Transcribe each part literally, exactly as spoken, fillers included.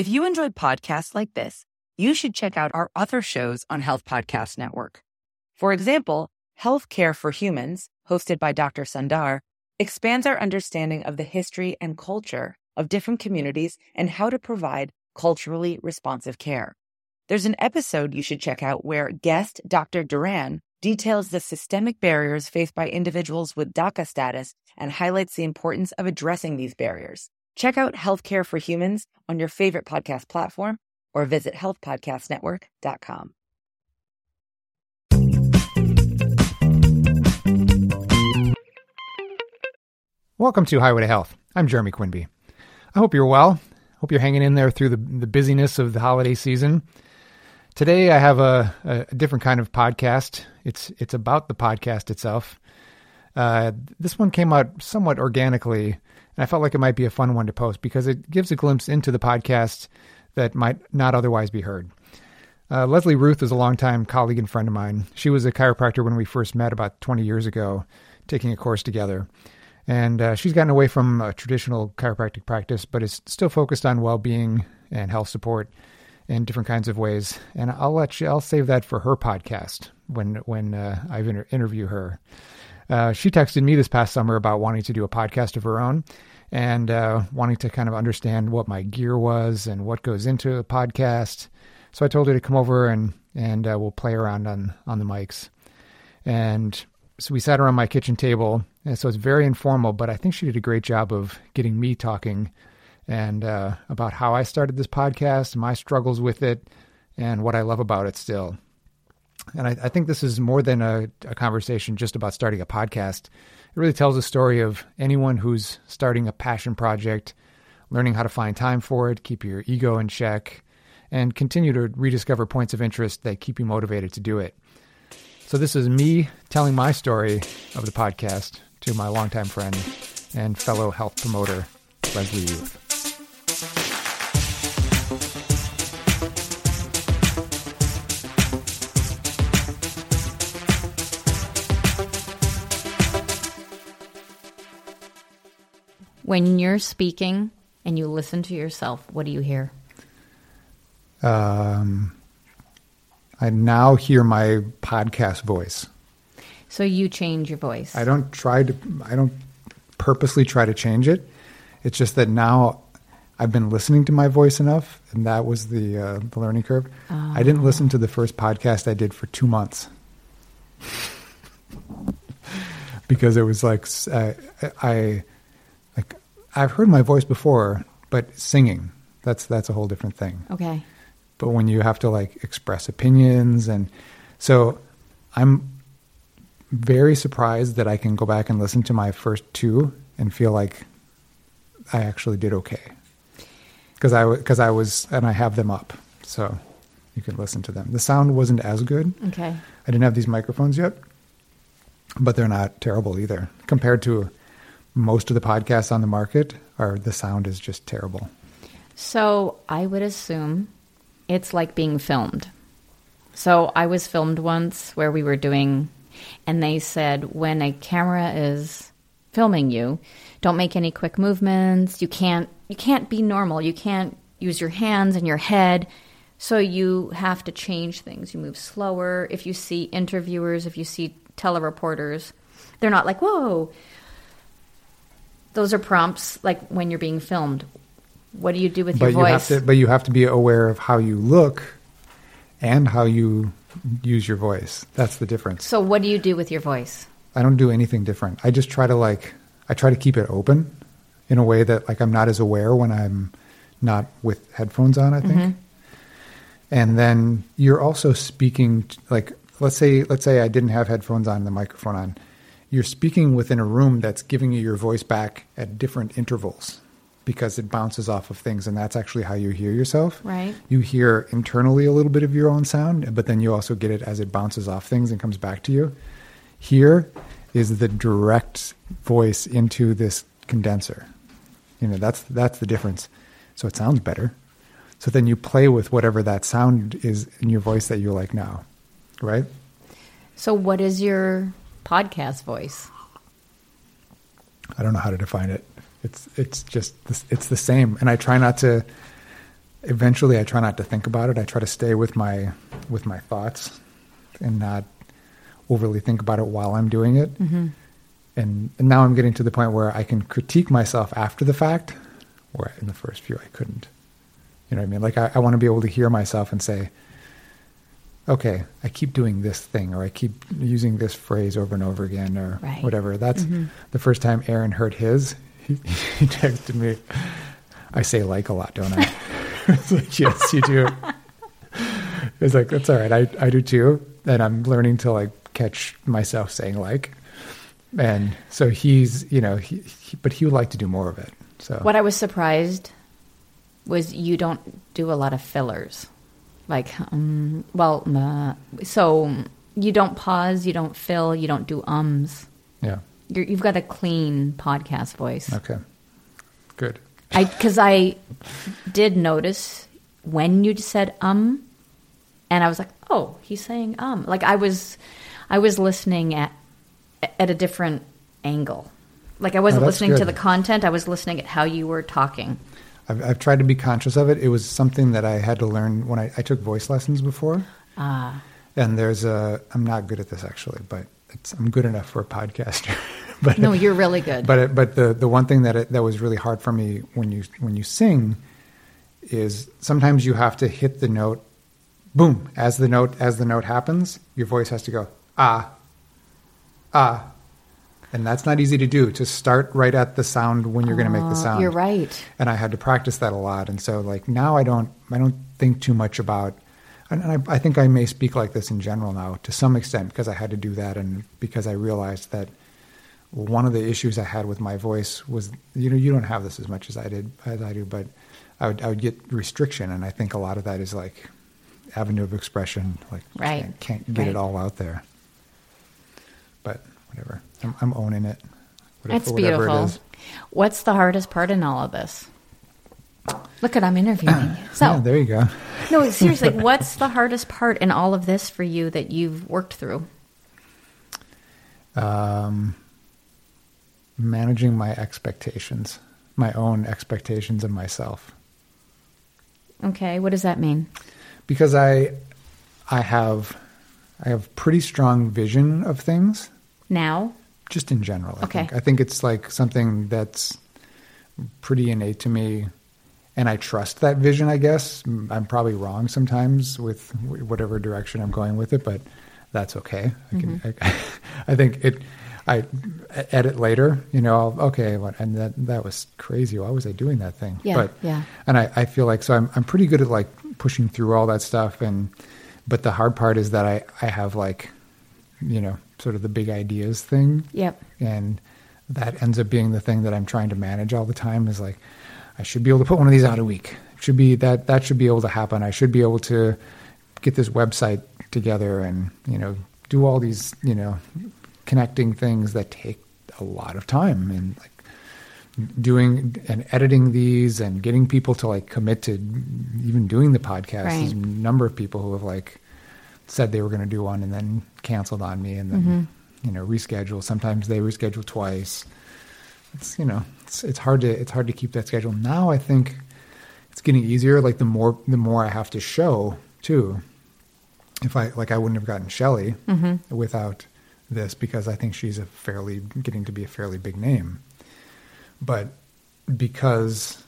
If you enjoyed podcasts like this, you should check out our other shows on Health Podcast Network. For example, Health Care for Humans, hosted by Doctor Sundar, expands our understanding of the history and culture of different communities and how to provide culturally responsive care. There's an episode you should check out where guest Doctor Duran details the systemic barriers faced by individuals with DACA status and highlights the importance of addressing these barriers. Check out Health Care for Humans on your favorite podcast platform or visit health podcast network dot com. Welcome to Highway to Health. I'm Jeremy Quinby. I hope you're well. Hope you're hanging in there through the, the busyness of the holiday season. Today I have a, a different kind of podcast. It's it's about the podcast itself. Uh, this one came out somewhat organically, and I felt like it might be a fun one to post because it gives a glimpse into the podcast that might not otherwise be heard. Uh, Leslie Ruth is a longtime colleague and friend of mine. She was a chiropractor when we first met about twenty years ago, taking a course together. And uh, she's gotten away from a traditional chiropractic practice, but is still focused on well-being and health support in different kinds of ways. And I'll let you, I'll save that for her podcast when when uh, I inter- interview her. Uh, she texted me this past summer about wanting to do a podcast of her own and uh, wanting to kind of understand what my gear was and what goes into a podcast. So I told her to come over and and uh, we'll play around on on the mics. And so we sat around my kitchen table. And so it's very informal, but I think she did a great job of getting me talking and uh, about how I started this podcast, my struggles with it, and what I love about it still. And I, I think this is more than a, a conversation just about starting a podcast. It really tells a story of anyone who's starting a passion project, learning how to find time for it, keep your ego in check, and continue to rediscover points of interest that keep you motivated to do it. So this is me telling my story of the podcast to my longtime friend and fellow health promoter, Leslie Ruth. When you're speaking and you listen to yourself, what do you hear? Um... I now hear my podcast voice. So you change your voice. I don't try to, I don't purposely try to change it. It's just that now I've been listening to my voice enough, and that was the, uh, the learning curve. Oh. I didn't listen to the first podcast I did for two months because it was like, uh, I, like, I've heard my voice before, but singing, that's, that's a whole different thing. Okay. But when you have to like express opinions, and so I'm very surprised that I can go back and listen to my first two and feel like I actually did okay. Because I, because I was, and I have them up, so you can listen to them. The sound wasn't as good. Okay. I didn't have these microphones yet, but they're not terrible either. Compared to most of the podcasts on the market, or the sound is just terrible. So I would assume it's like being filmed. So I was filmed once where we were doing, and they said, when a camera is filming you, don't make any quick movements. You can't, you can't be normal. You can't use your hands and your head. So you have to change things. You move slower. If you see interviewers, if you see telereporters, they're not like, whoa. Those are prompts like when you're being filmed. What do you do with but your voice? You have to, but you have to be aware of how you look and how you use your voice. That's the difference. So what do you do with your voice? I don't do anything different. I just try to like, I try to keep it open in a way that like I'm not as aware when I'm not with headphones on, I think. Mm-hmm. And then you're also speaking, like, let's say, let's say I didn't have headphones on and the microphone on. You're speaking within a room that's giving you your voice back at different intervals, because it bounces off of things, and that's actually how you hear yourself. Right. You hear internally a little bit of your own sound, but then you also get it as it bounces off things and comes back to you. Here is the direct voice into this condenser. You know, that's that's the difference. So it sounds better. So then you play with whatever that sound is in your voice that you like now, right? So what is your podcast voice? I don't know how to define it. It's it's just, it's the same. And I try not to, eventually I try not to think about it. I try to stay with my with my thoughts and not overly think about it while I'm doing it. Mm-hmm. And, and now I'm getting to the point where I can critique myself after the fact, where in the first few I couldn't. You know what I mean? Like I, I want to be able to hear myself and say, okay, I keep doing this thing, or I keep using this phrase over and over again, or right. whatever. That's mm-hmm. the first time Aaron heard his, he, he texted me, I say like a lot, don't I? It's like, yes, you do. It's like, that's all right. I, I do too. And I'm learning to like catch myself saying like, and so he's, you know, he, he, but he would like to do more of it. So what I was surprised was you don't do a lot of fillers. Like, um, well, nah. So you don't pause, you don't fill, you don't do ums. Yeah. You're, you've got a clean podcast voice. Okay. Good. I, because I did notice when you said um, and I was like, oh, he's saying um. Like I was, I was listening at at a different angle. Like I wasn't oh, listening good. to the content. I was listening at how you were talking. I've, I've tried to be conscious of it. It was something that I had to learn when I, I took voice lessons before. Ah. Uh, and there's a, I'm not good at this actually, but it's, I'm good enough for a podcaster. But no, you're really good. But it, but the, the one thing that it, that was really hard for me when you when you sing is sometimes you have to hit the note, boom, as the note as the note happens, your voice has to go ah, ah, and that's not easy to do. To start right at the sound when you're oh, going to make the sound. You're right. And I had to practice that a lot, and so like now I don't I don't think too much about. And I, I think I may speak like this in general now to some extent because I had to do that, and because I realized that. One of the issues I had with my voice was, you know, you don't have this as much as I did, as I do, but I would, I would get restriction. And I think a lot of that is like avenue of expression, like right. can't, can't get right. it all out there, but whatever. I'm, I'm owning it. Whatever, That's whatever beautiful. It is. What's the hardest part in all of this? Look at, I'm interviewing you. So yeah, there you go. No, seriously, what's the hardest part in all of this for you that you've worked through? Um, managing my expectations, my own expectations of myself. Okay, what does that mean? Because I I have I have pretty strong vision of things. Now? Just in general, I okay. think. I think it's like something that's pretty innate to me, and I trust that vision, I guess. I'm probably wrong sometimes with whatever direction I'm going with it, but that's okay. I, can, mm-hmm. I, I think it... I edit later, you know, I'll, okay, what, and that that was crazy. Why was I doing that thing? Yeah, but, yeah. And I, I feel like, so I'm I'm pretty good at like pushing through all that stuff. And, but the hard part is that I, I have like, you know, sort of the big ideas thing. Yep. And that ends up being the thing that I'm trying to manage all the time is like, I should be able to put one of these out a week. It should be that, that should be able to happen. I should be able to get this website together and, you know, do all these, you know, connecting things that take a lot of time and like doing and editing these and getting people to like commit to even doing the podcast. Right. There's a number of people who have like said they were going to do one and then canceled on me and then, mm-hmm. you know, reschedule. Sometimes they reschedule twice. It's, you know, it's, it's hard to, it's hard to keep that schedule. Now I think it's getting easier. Like the more, the more I have to show too, if I, like I wouldn't have gotten Shelly mm-hmm. without this because I think she's a fairly getting to be a fairly big name, but because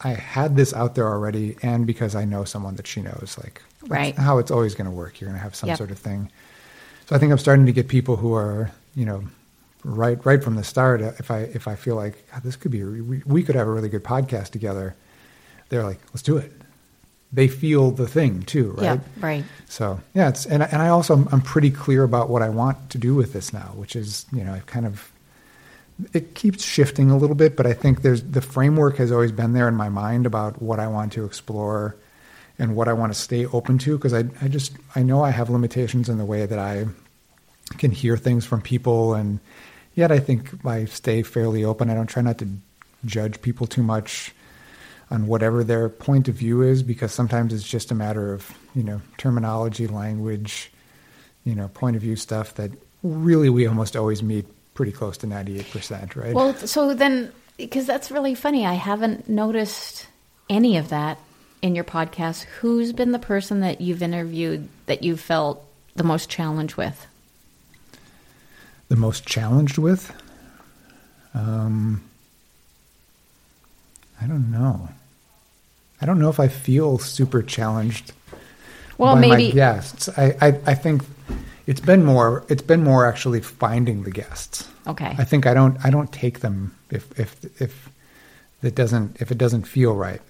I had this out there already and because I know someone that she knows, like right. how it's always going to work. You're going to have some yep. sort of thing. So I think I'm starting to get people who are, you know, right, right from the start. If I, if I feel like oh, this could be, a, we, we could have a really good podcast together. They're like, let's do it. They feel the thing too, right? Yeah, right. So yeah, it's and I, and I also I'm pretty clear about what I want to do with this now, which is you know I've kind of it keeps shifting a little bit, but I think there's the framework has always been there in my mind about what I want to explore and what I want to stay open to because I I just I know I have limitations in the way that I can hear things from people and yet I think I stay fairly open. I don't try not to judge people too much on whatever their point of view is, because sometimes it's just a matter of, you know, terminology, language, you know, point of view stuff that really we almost always meet pretty close to ninety-eight percent, right? Well, so then, because that's really funny. I haven't noticed any of that in your podcast, who's been the person that you've interviewed that you felt the most challenged with? The most challenged with? Um, I don't know. I don't know if I feel super challenged well, by maybe. my guests. I, I, I think it's been more. It's been more actually finding the guests. Okay. I think I don't. I don't take them if if if it doesn't if it doesn't feel right.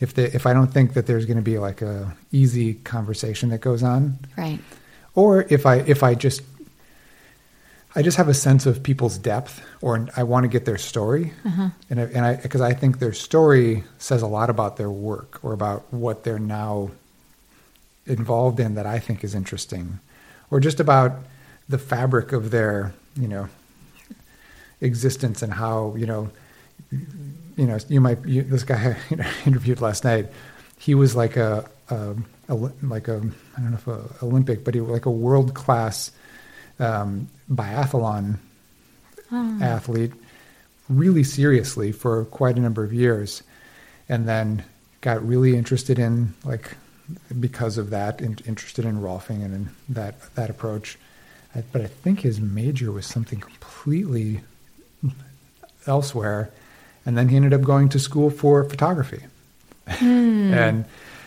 If the if I don't think that there's going to be like a easy conversation that goes on. Right. Or if I if I just I just have a sense of people's depth, or I want to get their story, uh-huh. and I, and I because I think their story says a lot about their work or about what they're now involved in that I think is interesting, or just about the fabric of their you know existence and how you know you know you might you, this guy I interviewed last night, he was like a, a, a like a I don't know if a Olympic, but he was like a world class. Um, biathlon oh. athlete really seriously for quite a number of years, and then got really interested in like because of that in, interested in Rolfing and in that that approach I, but I think his major was something completely elsewhere, and then he ended up going to school for photography. mm. And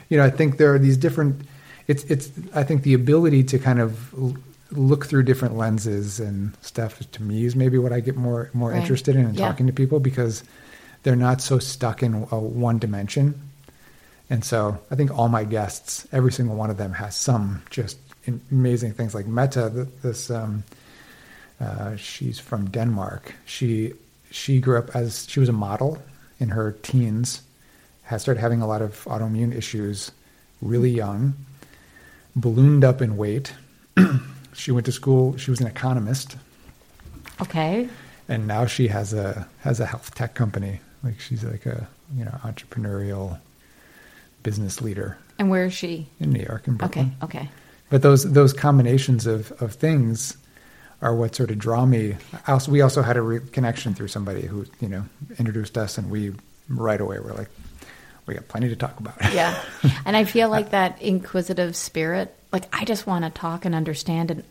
you know I think there are these different it's it's I think the ability to kind of look through different lenses and stuff to me is maybe what I get more, more right. interested in in yeah. talking to people, because they're not so stuck in a one dimension. And so I think all my guests, every single one of them has some just amazing things, like Meta, this, um, uh, she's from Denmark. She, she grew up as, she was a model in her teens, has started having a lot of autoimmune issues really young, ballooned up in weight. She went to school. She was an economist. Okay. And now she has a has a health tech company. Like she's like a you know entrepreneurial business leader. And where is she? In New York, in Brooklyn. Okay. Okay. But those those combinations of, of things are what sort of draw me. I also, we also had a re- connection through somebody who you know introduced us, and we right away were like, we got plenty to talk about. Yeah. And I feel like that inquisitive spirit. Like, I just want to talk and understand and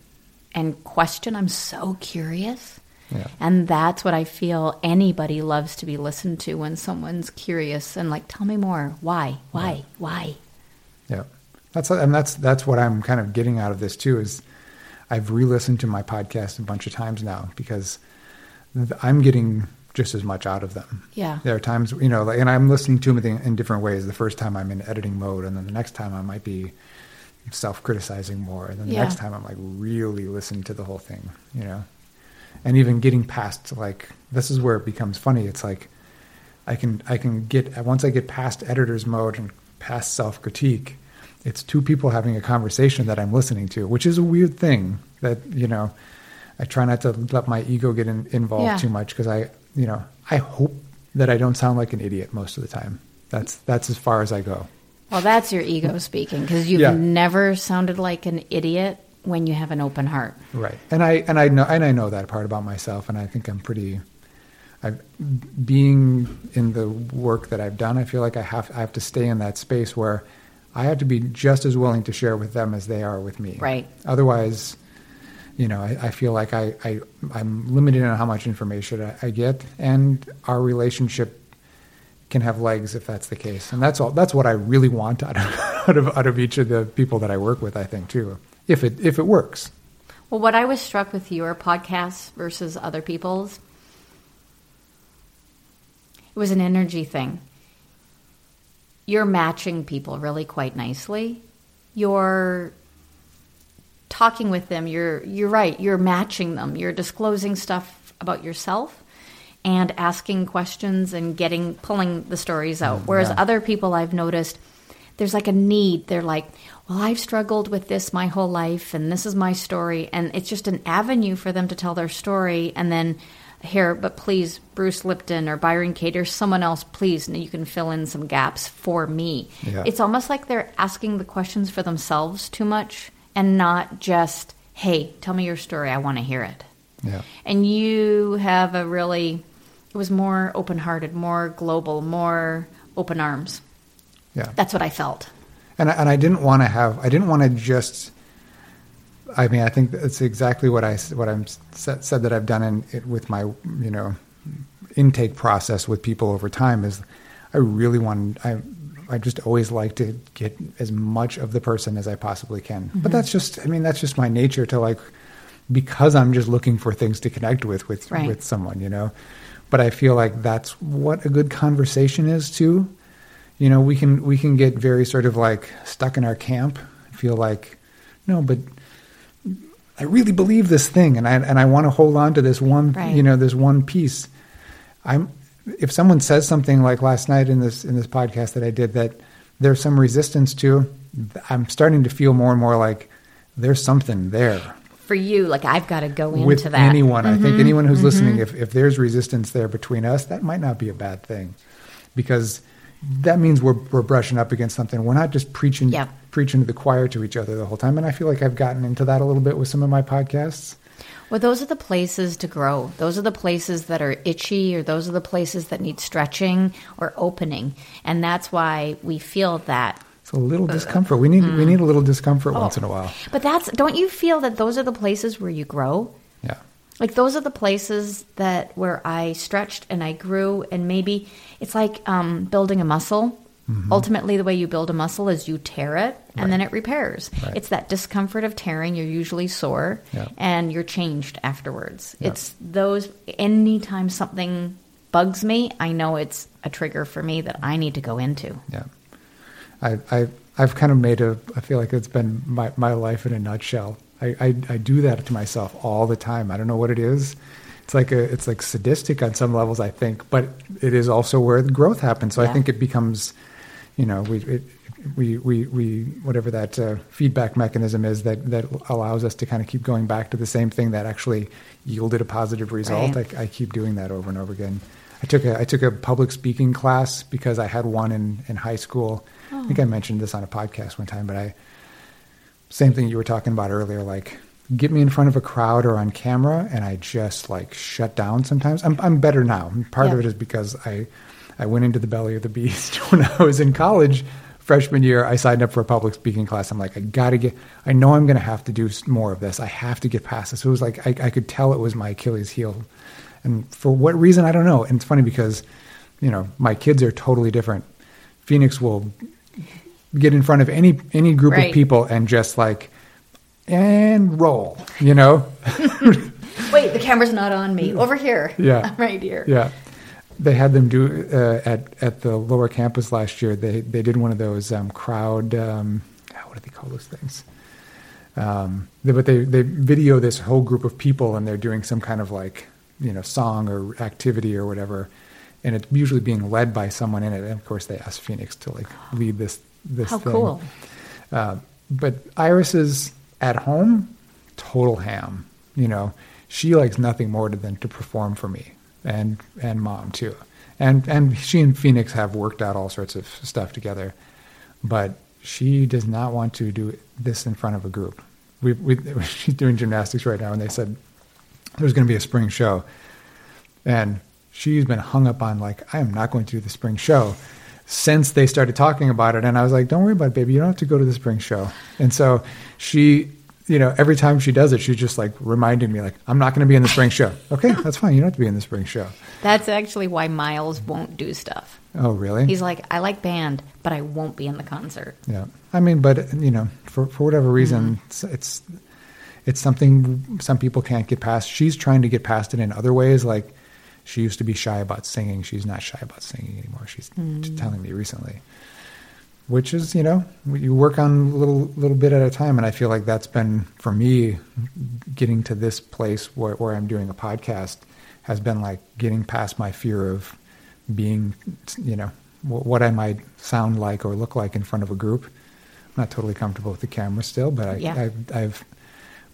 and question. I'm so curious. Yeah. And that's what I feel anybody loves to be listened to, when someone's curious and like, tell me more. Why? Why? Yeah. Why? Yeah. That's and that's that's what I'm kind of getting out of this, too, is I've re-listened to my podcast a bunch of times now because I'm getting just as much out of them. Yeah. There are times, you know, like, and I'm listening to them in different ways. The first time I'm in editing mode, and then the next time I might be self-criticizing more, and then the yeah. next time I'm like really listening to the whole thing, you know, and even getting past like this is where it becomes funny. It's like I can I can get once I get past editor's mode and past self-critique, it's two people having a conversation that I'm listening to, which is a weird thing that you know I try not to let my ego get in, involved yeah. too much, because I you know I hope that I don't sound like an idiot most of the time. That's that's as far as I go. Well, that's your ego speaking, because you've yeah. never sounded like an idiot when you have an open heart. Right. And I and I know and I know that part about myself, and I think I'm pretty I being in the work that I've done, I feel like I have I have to stay in that space where I have to be just as willing to share with them as they are with me. Right. Otherwise, you know, I, I feel like I, I I'm limited on how much information I, I get, and our relationship can have legs if that's the case. And that's all that's what I really want out of out of, out of each of the people that I work with, I think, too, if it if it works. Well, what I was struck with your podcast versus other people's, it was an energy thing. You're matching people really quite nicely. You're talking with them, you're you're right, you're matching them. You're disclosing stuff about yourself and asking questions and getting pulling the stories out. Whereas yeah. other people, I've noticed there's like a need. They're like, well, I've struggled with this my whole life, and this is my story. And it's just an avenue for them to tell their story. And then here, but please, Bruce Lipton or Byron Cater, someone else, please, and you can fill in some gaps for me. Yeah. It's almost like they're asking the questions for themselves too much, and not just, hey, tell me your story. I want to hear it. Yeah. And you have a really... It was more open-hearted, more global, more open arms. Yeah. That's what I felt. And I, and I didn't want to have, I didn't want to just, I mean, I think that's exactly what I, what I'm said, said that I've done in it with my, you know, intake process with people over time is I really wanted, I, I just always like to get as much of the person as I possibly can. Mm-hmm. But that's just, I mean, that's just my nature to like, because I'm just looking for things to connect with, with, right. with someone, you know, but I feel like that's what a good conversation is too. You know, we can, we can get very sort of like stuck in our camp, feel like, no, but I really believe this thing. And I, and I want to hold on to this one, right. you know, this one piece. I'm, if someone says something like last night in this, in this podcast that I did, that there's some resistance to, I'm starting to feel more and more like there's something there. For you, like I've got to go into with that. With anyone, mm-hmm. I think anyone who's mm-hmm. listening, if, if there's resistance there between us, that might not be a bad thing, because that means we're we're brushing up against something. We're not just preaching yep. preaching to the choir to each other the whole time. And I feel like I've gotten into that a little bit with some of my podcasts. Well, those are the places to grow. Those are the places that are itchy, or those are the places that need stretching or opening, and that's why we feel that. It's a little discomfort. We need mm. we need a little discomfort oh. once in a while. But that's don't you feel that those are the places where you grow? Yeah. Like those are the places that where I stretched and I grew, and maybe it's like um, building a muscle. Mm-hmm. Ultimately, the way you build a muscle is you tear it and right. then it repairs. Right. It's that discomfort of tearing. You're usually sore yeah. and you're changed afterwards. Yeah. It's those anytime something bugs me, I know it's a trigger for me that I need to go into. Yeah. I, I, I've kind of made a, I feel like it's been my, my life in a nutshell. I, I, I do that to myself all the time. I don't know what it is. It's like a, it's like sadistic on some levels, I think, but it is also where the growth happens. So yeah. I think it becomes, you know, we, it, we, we, we, whatever that uh, feedback mechanism is that, that allows us to kind of keep going back to the same thing that actually yielded a positive result. Right. I, I keep doing that over and over again. I took a, I took a public speaking class because I had one in, in high school. Oh. I think I mentioned this on a podcast one time, but I, same thing you were talking about earlier, like get me in front of a crowd or on camera. And I just like shut down sometimes. I'm I'm better now. Part yeah. of it is because I, I went into the belly of the beast when I was in college freshman year. I signed up for a public speaking class. I'm like, I gotta get, I know I'm going to have to do more of this. I have to get past this. It was like, I, I could tell it was my Achilles heel. And for what reason, I don't know. And it's funny because, you know, my kids are totally different. Phoenix will get in front of any any group right. of people and just like, and roll, you know? Wait, the camera's not on me. Over here. Yeah. I'm right here. Yeah. They had them do, uh, at, at the lower campus last year, they, they did one of those um, crowd, um, what do they call those things? Um, they, but they, they video this whole group of people and they're doing some kind of like, you know, song or activity or whatever. And it's usually being led by someone in it. And of course they asked Phoenix to like lead this This How thing. Cool. Uh, but Iris is at home, total ham. You know, she likes nothing more than to perform for me and, and mom too. And, and she and Phoenix have worked out all sorts of stuff together, but she does not want to do this in front of a group. We, we, she's doing gymnastics right now. And they said, there's going to be a spring show. And she's been hung up on like, I am not going to do the spring show. Since they started talking about it. And I was like, don't worry about it, baby. You don't have to go to the spring show. And so she, you know, every time she does it, she's just like reminding me like, I'm not going to be in the spring show. Okay, that's fine. You don't have to be in the spring show. That's actually why Miles won't do stuff. Oh, really? He's like, I like band, but I won't be in the concert. Yeah. I mean, but you know, for, for whatever reason, mm-hmm. it's, it's, it's something some people can't get past. She's trying to get past it in other ways. Like, she used to be shy about singing. She's not shy about singing anymore. She's mm. t- telling me recently, which is, you know, you work on a little, little bit at a time. And I feel like that's been, for me, getting to this place where, where I'm doing a podcast has been like getting past my fear of being, you know, w- what I might sound like or look like in front of a group. I'm not totally comfortable with the camera still, but I, yeah. I've, I've,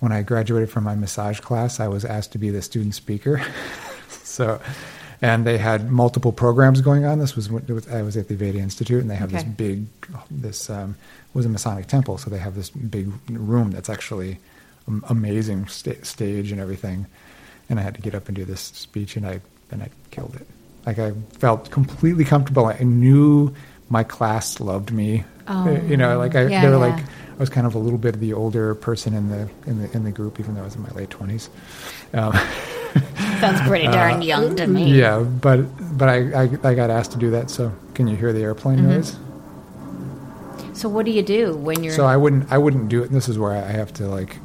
when I graduated from my massage class, I was asked to be the student speaker. So, and they had multiple programs going on. This was, was I was at the Veda Institute, and they have okay. this big, this um, was a Masonic temple, so they have this big room that's actually amazing st- stage and everything. And I had to get up and do this speech, and I and I killed it. Like I felt completely comfortable. I knew my class loved me. Oh, you know, like I, yeah, they were yeah. like, I was kind of a little bit of the older person in the in the in the group, even though I was in my late twenties. Um, Sounds pretty darn uh, young to me. Yeah, but but I, I I got asked to do that. So can you hear the airplane mm-hmm. noise? So what do you do when you're? So I wouldn't I wouldn't do it. And this is where I have to like.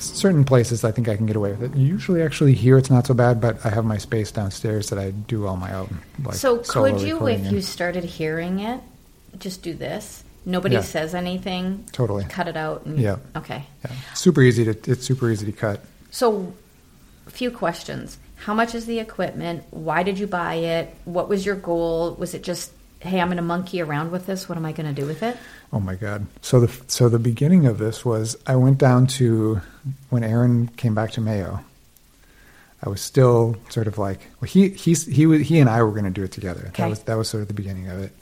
Certain places I think I can get away with it. Usually, actually, here it's not so bad, but I have my space downstairs that I do all my own. Like, so could you, if in. you started hearing it, just do this? Nobody yeah. says anything. Totally. Cut it out. And, yeah. Okay. Yeah. Super easy to. It's super easy to cut. So, a few questions. How much is the equipment? Why did you buy it? What was your goal? Was it just, hey, I'm going to monkey around with this. What am I going to do with it? Oh, my God. So the so the beginning of this was I went down to when Aaron came back to Mayo. I was still sort of like, well, he he he he and I were going to do it together. Okay. That was that was sort of the beginning of it.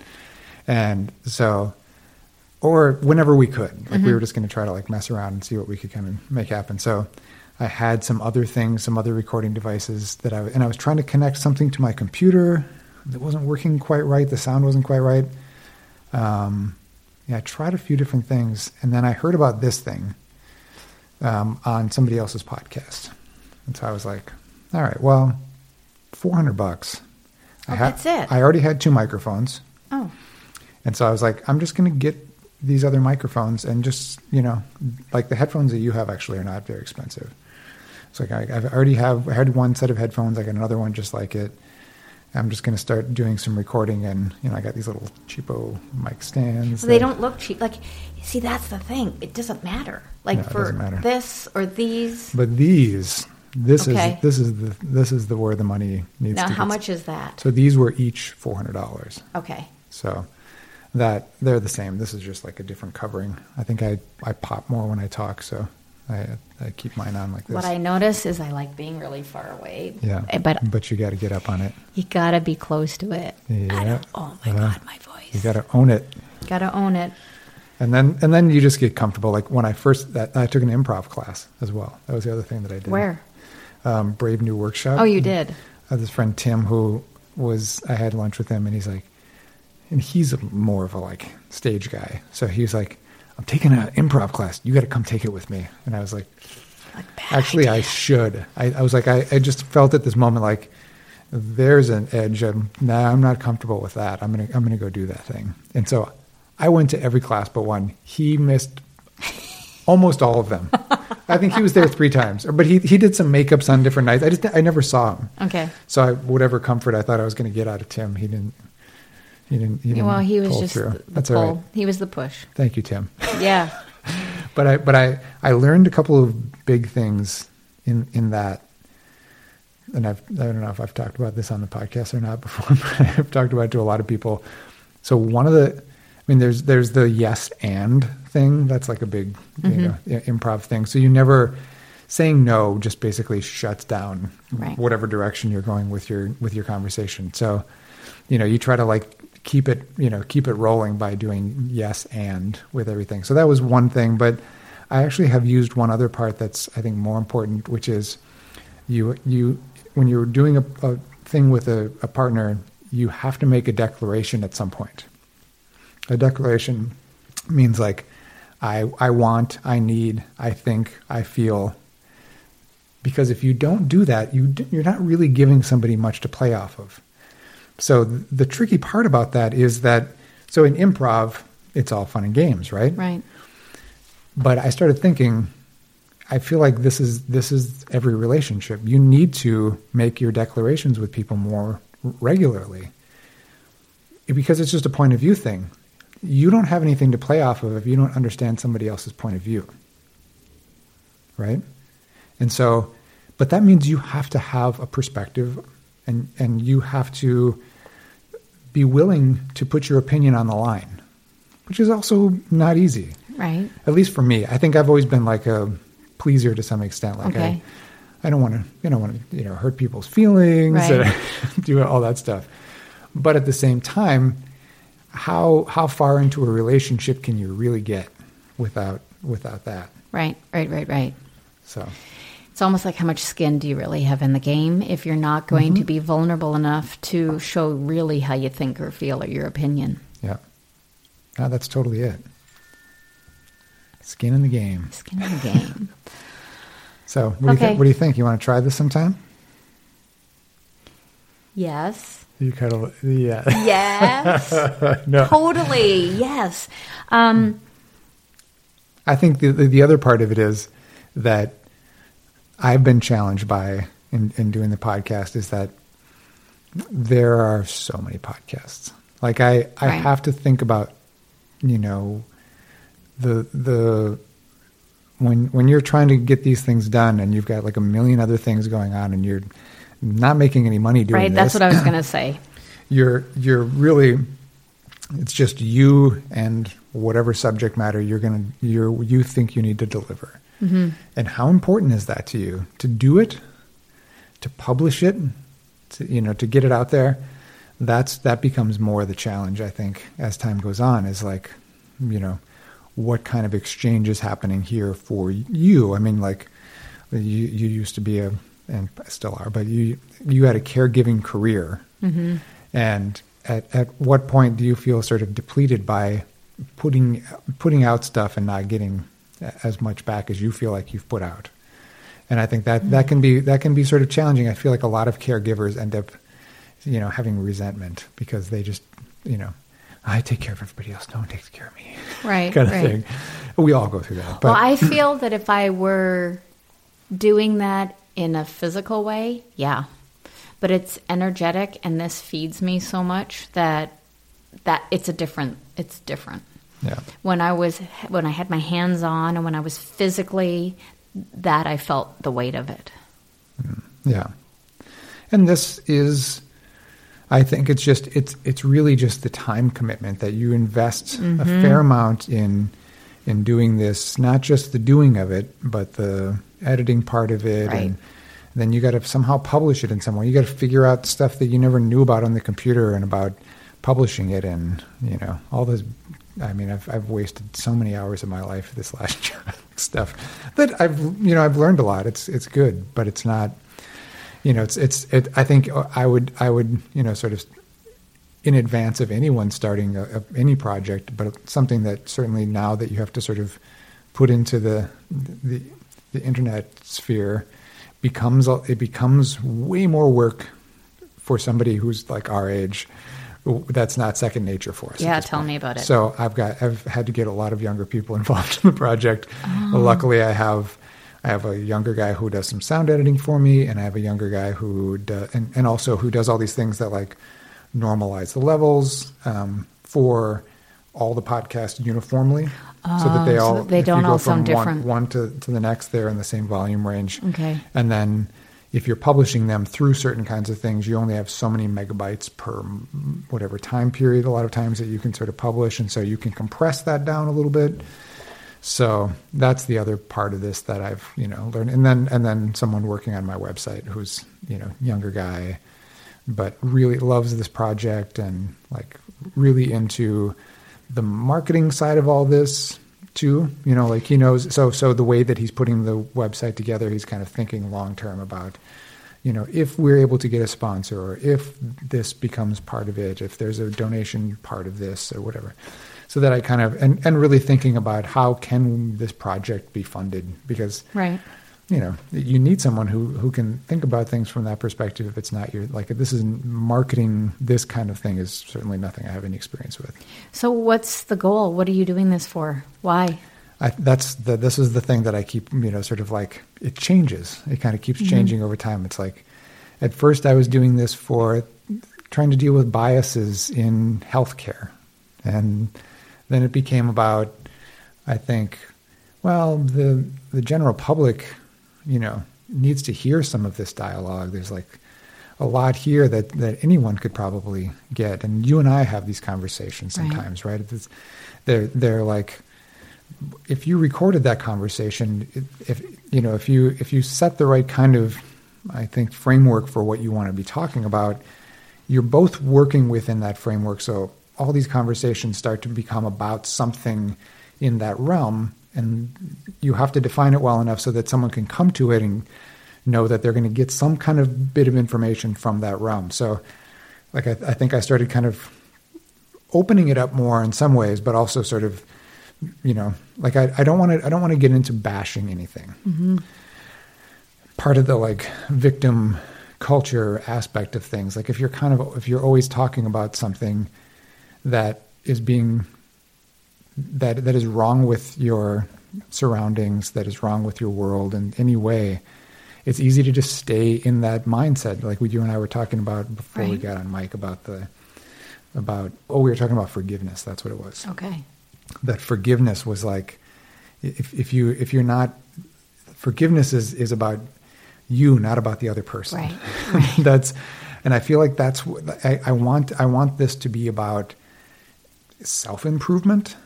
And so, or whenever we could, like mm-hmm. we were just going to try to like mess around and see what we could kind of make happen. So I had some other things, some other recording devices that I and I was trying to connect something to my computer. It wasn't working quite right. The sound wasn't quite right. Um, yeah, I tried a few different things, and then I heard about this thing um, on somebody else's podcast, and so I was like, "All right, well, four hundred bucks. Oh, I ha- that's it. I already had two microphones. Oh, and so I was like, I'm just going to get these other microphones, and just you know, like the headphones that you have actually are not very expensive. It's like I I've already have I had one set of headphones. I got another one just like it." I'm just going to start doing some recording, and you know, I got these little cheapo mic stands. Well, they don't look cheap. Like, see, that's the thing. It doesn't matter. Like no, for matter. this or these. But these, this okay. is this is the this is the where the money needs. Now, to how get. much is that? So these were each four hundred dollars. Okay. So that they're the same. This is just like a different covering. I think I, I pop more when I talk, so I I keep mine on like this. What I notice is I like being really far away. Yeah, but but you got to get up on it. You got to be close to it. Yeah. Oh my uh, God, my voice. You got to own it. Got to own it. And then and then you just get comfortable. Like when I first, that, I took an improv class as well. That was the other thing that I did. Where? Um, Brave New Workshop. Oh, you did. I had this friend Tim who was. I had lunch with him, and he's like, and he's a, more of a like stage guy. So he was like, I'm taking an improv class. You got to come take it with me. And I was like, like actually, I should. I, I was like, I, I just felt at this moment like there's an edge. I'm, nah, I'm not comfortable with that. I'm gonna, I'm gonna go do that thing. And so I went to every class but one. He missed almost all of them. I think he was there three times. But he, he did some makeups on different nights. I just, I never saw him. Okay. So I, whatever comfort I thought I was going to get out of Tim, he didn't. He didn't, he didn't well, he was just through. the That's pull. All right. He was the push. Thank you, Tim. Yeah. but I but I, I learned a couple of big things in, in that. And I've, I don't know if I've talked about this on the podcast or not before, but I've talked about it to a lot of people. So one of the, I mean, there's there's the yes and thing. That's like a big mm-hmm. you know, improv thing. So you never, saying no just basically shuts down right. whatever direction you're going with your with your conversation. So, you know, you try to like, keep it, you know, keep it rolling by doing yes and with everything. So that was one thing, but I actually have used one other part that's I think more important, which is you you when you're doing a, a thing with a, a partner, you have to make a declaration at some point. A declaration means like I I want, I need, I think, I feel. Because if you don't do that, you you're not really giving somebody much to play off of. So the tricky part about that is that, so in improv, it's all fun and games, right? Right. But I started thinking, I feel like this is this is every relationship. You need to make your declarations with people more regularly because it's just a point of view thing. You don't have anything to play off of if you don't understand somebody else's point of view, right? And so, but that means you have to have a perspective. And and you have to be willing to put your opinion on the line, which is also not easy. Right. At least for me. I think I've always been like a pleaser to some extent. Like okay. I, I don't want to, you know, want to, you know, hurt people's feelings right. and do all that stuff. But at the same time, how how far into a relationship can you really get without without that? Right. Right. Right. Right. So. It's almost like how much skin do you really have in the game if you're not going mm-hmm. to be vulnerable enough to show really how you think or feel or your opinion. Yeah. No, that's totally it. Skin in the game. Skin in the game. So what, okay. do you th- what do you think? You want to try this sometime? Yes. You kind of, yeah. Yes. No. Totally. Yes. Um, I think the, the other part of it is that I've been challenged by, in, in doing the podcast, is that there are so many podcasts. Like I, I right. have to think about, you know, the, the, when, when you're trying to get these things done and you've got like a million other things going on and you're not making any money doing right, this. Right. That's what I was going to say. You're, you're really, it's just you and whatever subject matter you're going to, you're, you think you need to deliver. Mm-hmm. And how important is that to you to do it, to publish it, to, you know, to get it out there? That's, that becomes more the challenge, I think, as time goes on, is like, you know, what kind of exchange is happening here for you? I mean, like you, you used to be a, and still are, but you, you had a caregiving career. Mm-hmm. And at, at what point do you feel sort of depleted by putting, putting out stuff and not getting as much back as you feel like you've put out? And I think that, mm-hmm. that can be, that can be sort of challenging. I feel like a lot of caregivers end up, you know, having resentment because they just, you know, I take care of everybody else. No one takes care of me. Right. kind of right. thing. We all go through that. But. Well, I feel that if I were doing that in a physical way, yeah, but it's energetic and this feeds me so much that that it's a different, it's different. Yeah. When I was, when I had my hands on and when I was physically, that I felt the weight of it. Yeah. And this is, I think it's just, it's, it's really just the time commitment that you invest mm-hmm. a fair amount in, in doing this, not just the doing of it, but the editing part of it. Right. And then you got to somehow publish it in some way. You got to figure out stuff that you never knew about on the computer and about publishing it. And, you know, all those, I mean, I've, I've wasted so many hours of my life this last year stuff that I've, you know, I've learned a lot. It's, it's good, but it's not, you know, it's, it's, it, I think I would, I would, you know, sort of in advance of anyone starting a, a, any project, but something that certainly now that you have to sort of put into the, the, the internet sphere becomes, it becomes way more work for somebody who's like our age. That's not second nature for us. Yeah. Tell point. me about it. So I've got, I've had to get a lot of younger people involved in the project. Oh. Luckily I have, I have a younger guy who does some sound editing for me, and I have a younger guy who does, and, and also who does all these things that like normalize the levels um, for all the podcasts uniformly, oh, so that they all so that they don't all sound different. One to, to the next, they're in the same volume range. Okay. And then if you're publishing them through certain kinds of things, you only have so many megabytes per whatever time period. A lot of times that you can sort of publish, and so you can compress that down a little bit. So that's the other part of this that I've, you know, learned. And then, and then someone working on my website who's, you know, younger guy, but really loves this project and like really into the marketing side of all this too, you know, like he knows. So, so the way that he's putting the website together, he's kind of thinking long-term about, you know, if we're able to get a sponsor or if this becomes part of it, if there's a donation part of this or whatever. So that I kind of, and, and really thinking about how can this project be funded? Because, right. you know, you need someone who, who can think about things from that perspective. If it's not your, like this is marketing, this kind of thing is certainly nothing I have any experience with. So what's the goal? What are you doing this for? Why? I, that's the, this is the thing that I keep, you know, sort of like it changes. It kind of keeps mm-hmm. changing over time. It's like, at first I was doing this for trying to deal with biases in healthcare, and then it became about, I think, well, the the general public, you know, needs to hear some of this dialogue. There's like a lot here that, that anyone could probably get. And you and I have these conversations sometimes, right? right? It's, they're they're like, if you recorded that conversation, if you know, if you if you set the right kind of, I think, framework for what you want to be talking about, you're both working within that framework. So all these conversations start to become about something in that realm, and you have to define it well enough so that someone can come to it and know that they're going to get some kind of bit of information from that realm. So like, I, I think I started kind of opening it up more in some ways, but also sort of, you know, like I, I don't want to I don't want to get into bashing anything. Mm-hmm. Part of the like victim culture aspect of things, like if you're kind of if you're always talking about something that is being that that is wrong with your surroundings, that is wrong with your world in any way, it's easy to just stay in that mindset. Like we, you and I were talking about before right. we got on mic about the, about, oh, we were talking about forgiveness. That's what it was. Okay. That forgiveness was like, if, if you, if you're not, forgiveness is, is about you, not about the other person. Right. Right. That's, and I feel like that's what I, I want. I want this to be about self-improvement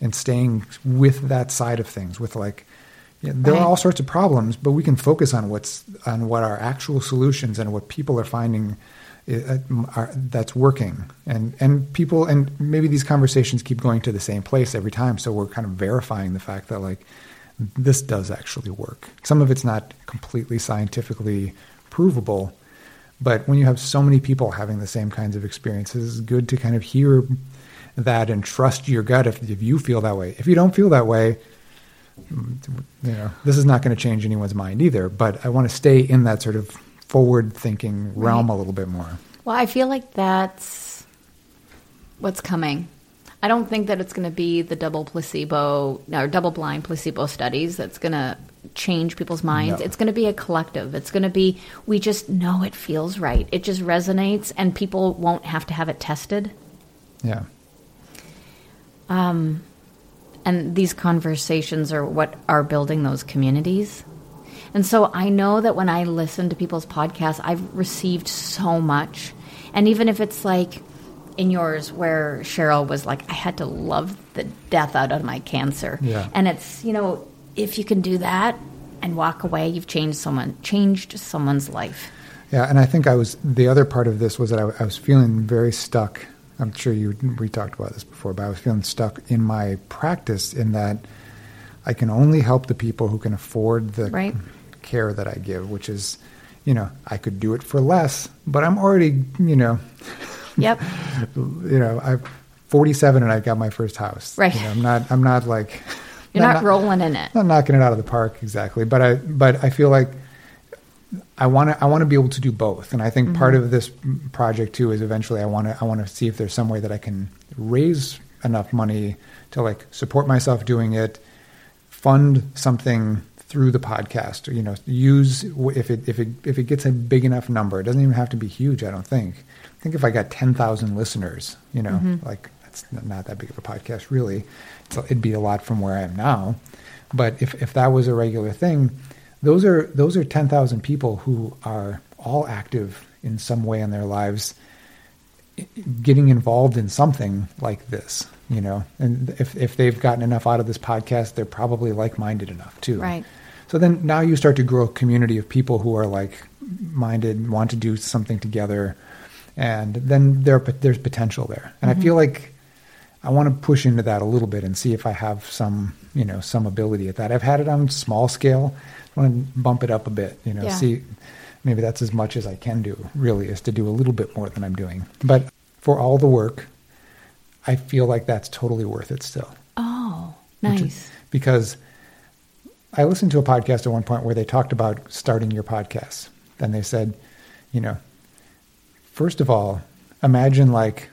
and staying with that side of things, with like, yeah, there right. are all sorts of problems, but we can focus on what's on what our actual solutions and what people are finding uh, are, that's working. And and people and maybe these conversations keep going to the same place every time, so we're kind of verifying the fact that like this does actually work. Some of it's not completely scientifically provable, but when you have so many people having the same kinds of experiences, it's good to kind of hear that and trust your gut if if you feel that way. If you don't feel that way, you know, this is not going to change anyone's mind either, but I want to stay in that sort of forward-thinking realm right. a little bit more. Well, I feel like that's what's coming. I don't think that it's going to be the double placebo or double-blind placebo studies that's going to change people's minds. No. It's going to be a collective. It's going to be, we just know it feels right. It just resonates, and people won't have to have it tested. Yeah. Um. And these conversations are what are building those communities. And so I know that when I listen to people's podcasts, I've received so much. And even if it's like in yours where Cheryl was like, I had to love the death out of my cancer. Yeah. And it's, you know, if you can do that and walk away, you've changed someone, changed someone's life. Yeah. And I think I was, the other part of this was that I, I was feeling very stuck. I'm sure you we talked about this before, but I was feeling stuck in my practice in that I can only help the people who can afford the right. care that I give, which is, you know, I could do it for less, but I'm already, you know, yep, you know, I'm forty-seven and I've got my first house. Right. You know, I'm not. I'm not like you're not, not rolling in it. I'm not knocking it out of the park exactly, but I but I feel like. I want to. I want to be able to do both, and I think mm-hmm. part of this project too is eventually I want to. I want to see if there's some way that I can raise enough money to like support myself doing it, fund something through the podcast. Or, you know, use if it if it if it gets a big enough number. It doesn't even have to be huge. I don't think. I think if I got ten thousand listeners, you know, mm-hmm. like that's not that big of a podcast really. So it'd be a lot from where I am now, but if if that was a regular thing. Those are those are ten thousand people who are all active in some way in their lives, getting involved in something like this, you know. And if if they've gotten enough out of this podcast, they're probably like-minded enough too. Right. So then now you start to grow a community of people who are like-minded, want to do something together, and then there there's potential there. And mm-hmm. I feel like I want to push into that a little bit and see if I have some, you know, some ability at that. I've had it on small scale. I want to bump it up a bit, you know, yeah. see, maybe that's as much as I can do really is to do a little bit more than I'm doing. But for all the work, I feel like that's totally worth it still. Oh, nice. Is, because I listened to a podcast at one point where they talked about starting your podcast. Then they said, you know, first of all, imagine like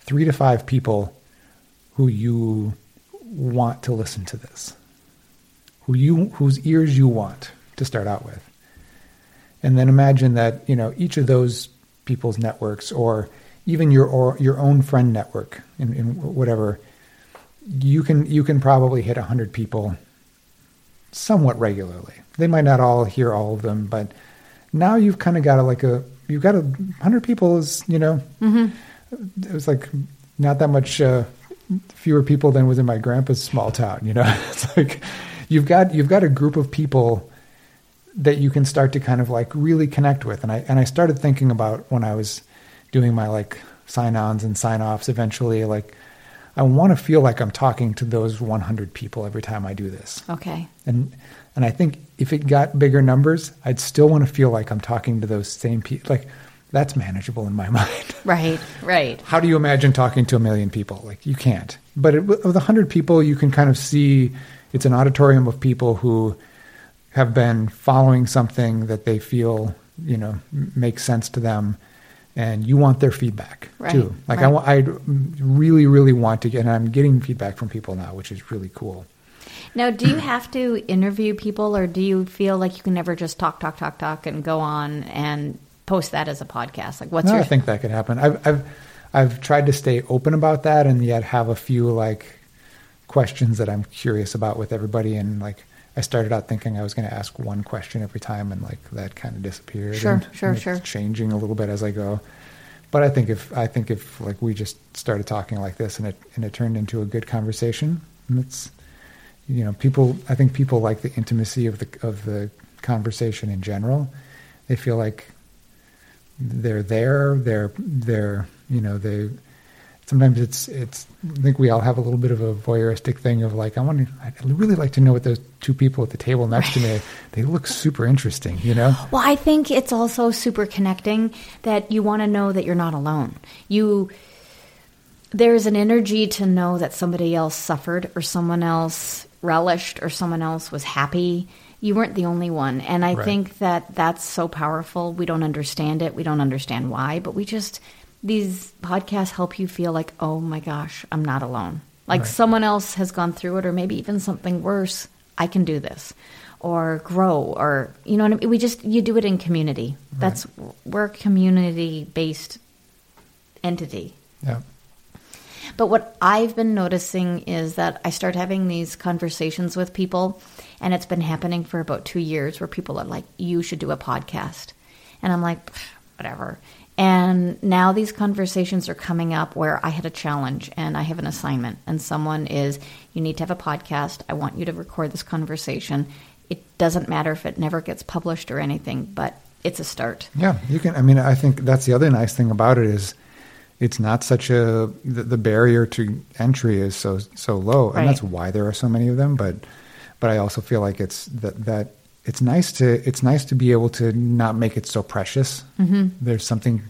three to five people who you want to listen to this, who you whose ears you want to start out with. And then imagine that, you know, each of those people's networks or even your or your own friend network in, in whatever, you can you can probably hit one hundred people somewhat regularly. They might not all hear all of them, but now you've kind of got a, like a, you've got a one hundred people is, you know, mm-hmm. it was like not that much... Uh, fewer people than was in my grandpa's small town, you know, it's like you've got, you've got a group of people that you can start to kind of like really connect with. And I, and I started thinking about when I was doing my like sign ons and sign offs, eventually, like I want to feel like I'm talking to those one hundred people every time I do this. Okay. And, and I think if it got bigger numbers, I'd still want to feel like I'm talking to those same people. Like that's manageable in my mind. Right, right. How do you imagine talking to a million people? Like, you can't. But it, with one hundred people, you can kind of see it's an auditorium of people who have been following something that they feel, you know, makes sense to them. And you want their feedback, right, too. Like, right. I, I really, really want to get, and I'm getting feedback from people now, which is really cool. Now, do you have to interview people, or do you feel like you can never just talk, talk, talk, talk, and go on and post that as a podcast? Like, what's no, your... I think that could happen. I've, I've, I've tried to stay open about that, and yet have a few, like, questions that I'm curious about with everybody. And, like, I started out thinking I was going to ask one question every time, and, like, that kind of disappeared. Sure, and, sure, and sure. It's changing a little bit as I go. But I think if, I think if, like, we just started talking like this, and it, and it turned into a good conversation, and it's... You know, people, I think people like the intimacy of the of the conversation in general. They feel like they're there, they're, they're, you know, they, sometimes it's, it's, I think we all have a little bit of a voyeuristic thing of like, I want to, I'd really like to know what those two people at the table next to me, they look super interesting, you know? Well, I think it's also super connecting that you want to know that you're not alone. You, there's an energy to know that somebody else suffered, or someone else relished, or someone else was happy. You weren't the only one. And I right. think that that's so powerful. We don't understand it. We don't understand why, but we just, these podcasts help you feel like, oh my gosh, I'm not alone. Like right. someone else has gone through it, or maybe even something worse. I can do this, or grow, or, you know what I mean? We just, you do it in community. Right. That's, we're a community based entity. Yeah. But what I've been noticing is that I start having these conversations with people, and it's been happening for about two years where people are like, you should do a podcast. And I'm like, whatever. And now these conversations are coming up where I had a challenge and I have an assignment, and someone is, you need to have a podcast. I want you to record this conversation. It doesn't matter if it never gets published or anything, but it's a start. Yeah, you can. I mean, I think that's the other nice thing about it is, it's not such a, the, the barrier to entry is so so low, and right. that's why there are so many of them. But but I also feel like it's that, that it's nice to it's nice to be able to not make it so precious. Mm-hmm. There's something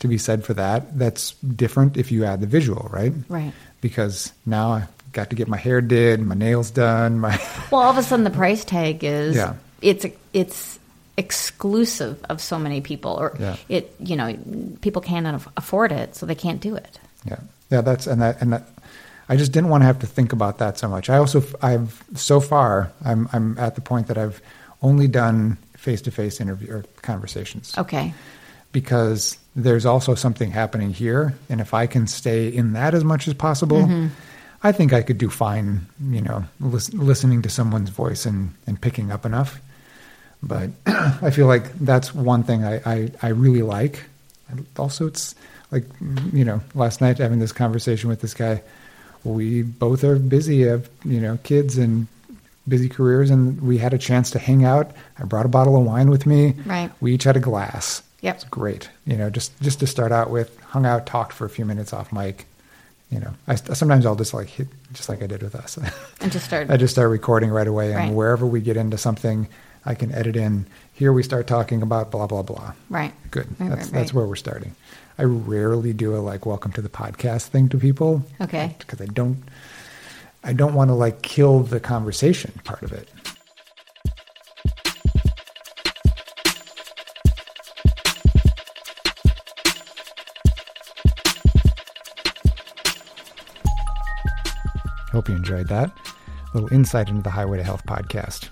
to be said for that. That's different if you add the visual, right? Right. Because now I got to get my hair did, my nails done. My well, all of a sudden the price tag is yeah. it's it's. exclusive of so many people, or yeah. it, you know, people cannot afford it, so they can't do it. Yeah. Yeah. That's, and that, and that, I just didn't want to have to think about that so much. I also, I've, so far I'm, I'm at the point that I've only done face-to-face interview or conversations. Okay. Because there's also something happening here. And if I can stay in that as much as possible, mm-hmm. I think I could do fine, you know, lis- listening to someone's voice and, and picking up enough. But I feel like that's one thing I, I, I really like. And also, it's like, you know, last night having this conversation with this guy, we both are busy, have, you know, kids and busy careers, and we had a chance to hang out. I brought a bottle of wine with me. Right. We each had a glass. Yep. It's great. You know, just, just to start out with, hung out, talked for a few minutes off mic. You know, I sometimes I'll just like hit, just like I did with us. And just start. I just start recording right away, and right. wherever we get into something, I can edit in, here we start talking about blah, blah, blah. Right. Good. Right, that's right, that's right. where we're starting. I rarely do a like, welcome to the podcast thing to people. Okay. Because I don't, I don't want to like kill the conversation part of it. Hope you enjoyed that. A little insight into the Highway to Health podcast.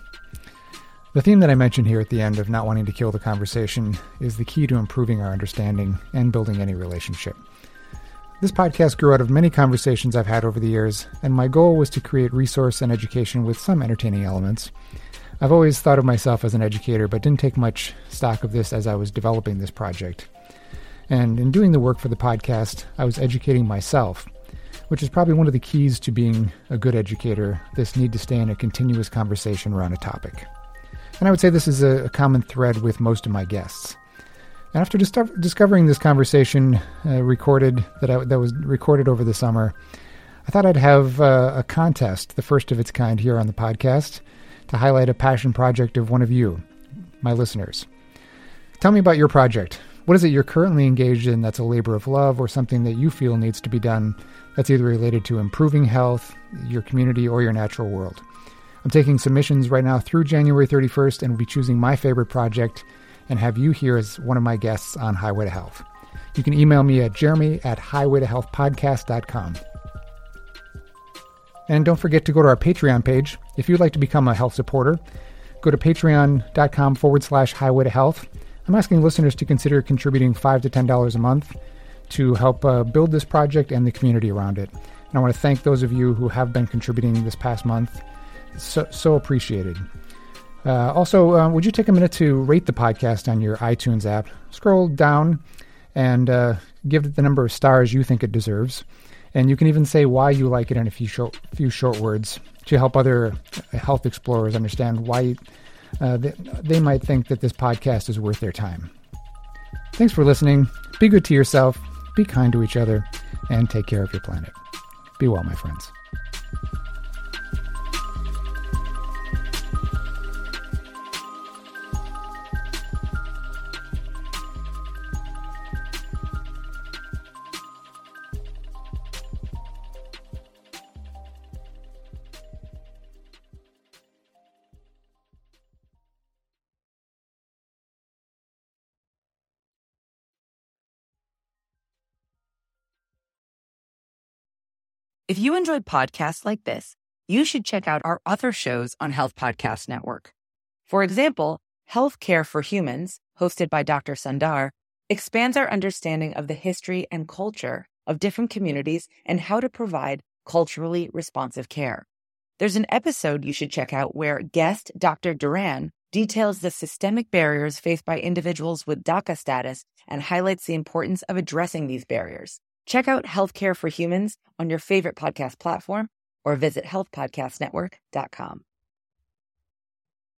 The theme that I mentioned here at the end of not wanting to kill the conversation is the key to improving our understanding and building any relationship. This podcast grew out of many conversations I've had over the years, and my goal was to create resource and education with some entertaining elements. I've always thought of myself as an educator, but didn't take much stock of this as I was developing this project. And in doing the work for the podcast, I was educating myself, which is probably one of the keys to being a good educator, this need to stay in a continuous conversation around a topic. And I would say this is a common thread with most of my guests. And after dis- discovering this conversation uh, recorded that, I, that was recorded over the summer, I thought I'd have uh, a contest, the first of its kind here on the podcast, to highlight a passion project of one of you, my listeners. Tell me about your project. what is it you're currently engaged in that's a labor of love or something that you feel needs to be done that's either related to improving health, your community, or your natural world. I'm taking submissions right now through January thirty-first and will be choosing my favorite project and have you here as one of my guests on Highway to Health. You can email me at jeremy at highway to health podcast dot com. And don't forget to go to our Patreon page. If you'd like to become a health supporter, go to patreon.com forward slash highway to health. I'm asking listeners to consider contributing five to ten dollars a month to help uh, build this project and the community around it. And I want to thank those of you who have been contributing this past month. So, so appreciated. Uh, also, uh, would you take a minute to rate the podcast on your iTunes app? Scroll down and uh, give it the number of stars you think it deserves. And you can even say why you like it in a few short, few short words to help other health explorers understand why uh, they, they might think that this podcast is worth their time. Thanks for listening. Be good to yourself, be kind to each other, and take care of your planet. Be well, my friends. If you enjoyed podcasts like this, you should check out our other shows on Health Podcast Network. For example, Health Care for Humans, hosted by Doctor Sundar, expands our understanding of the history and culture of different communities and how to provide culturally responsive care. There's an episode you should check out where guest Doctor Duran details the systemic barriers faced by individuals with DACA status and highlights the importance of addressing these barriers. Check out Health Care for Humans on your favorite podcast platform or visit health podcast network dot com.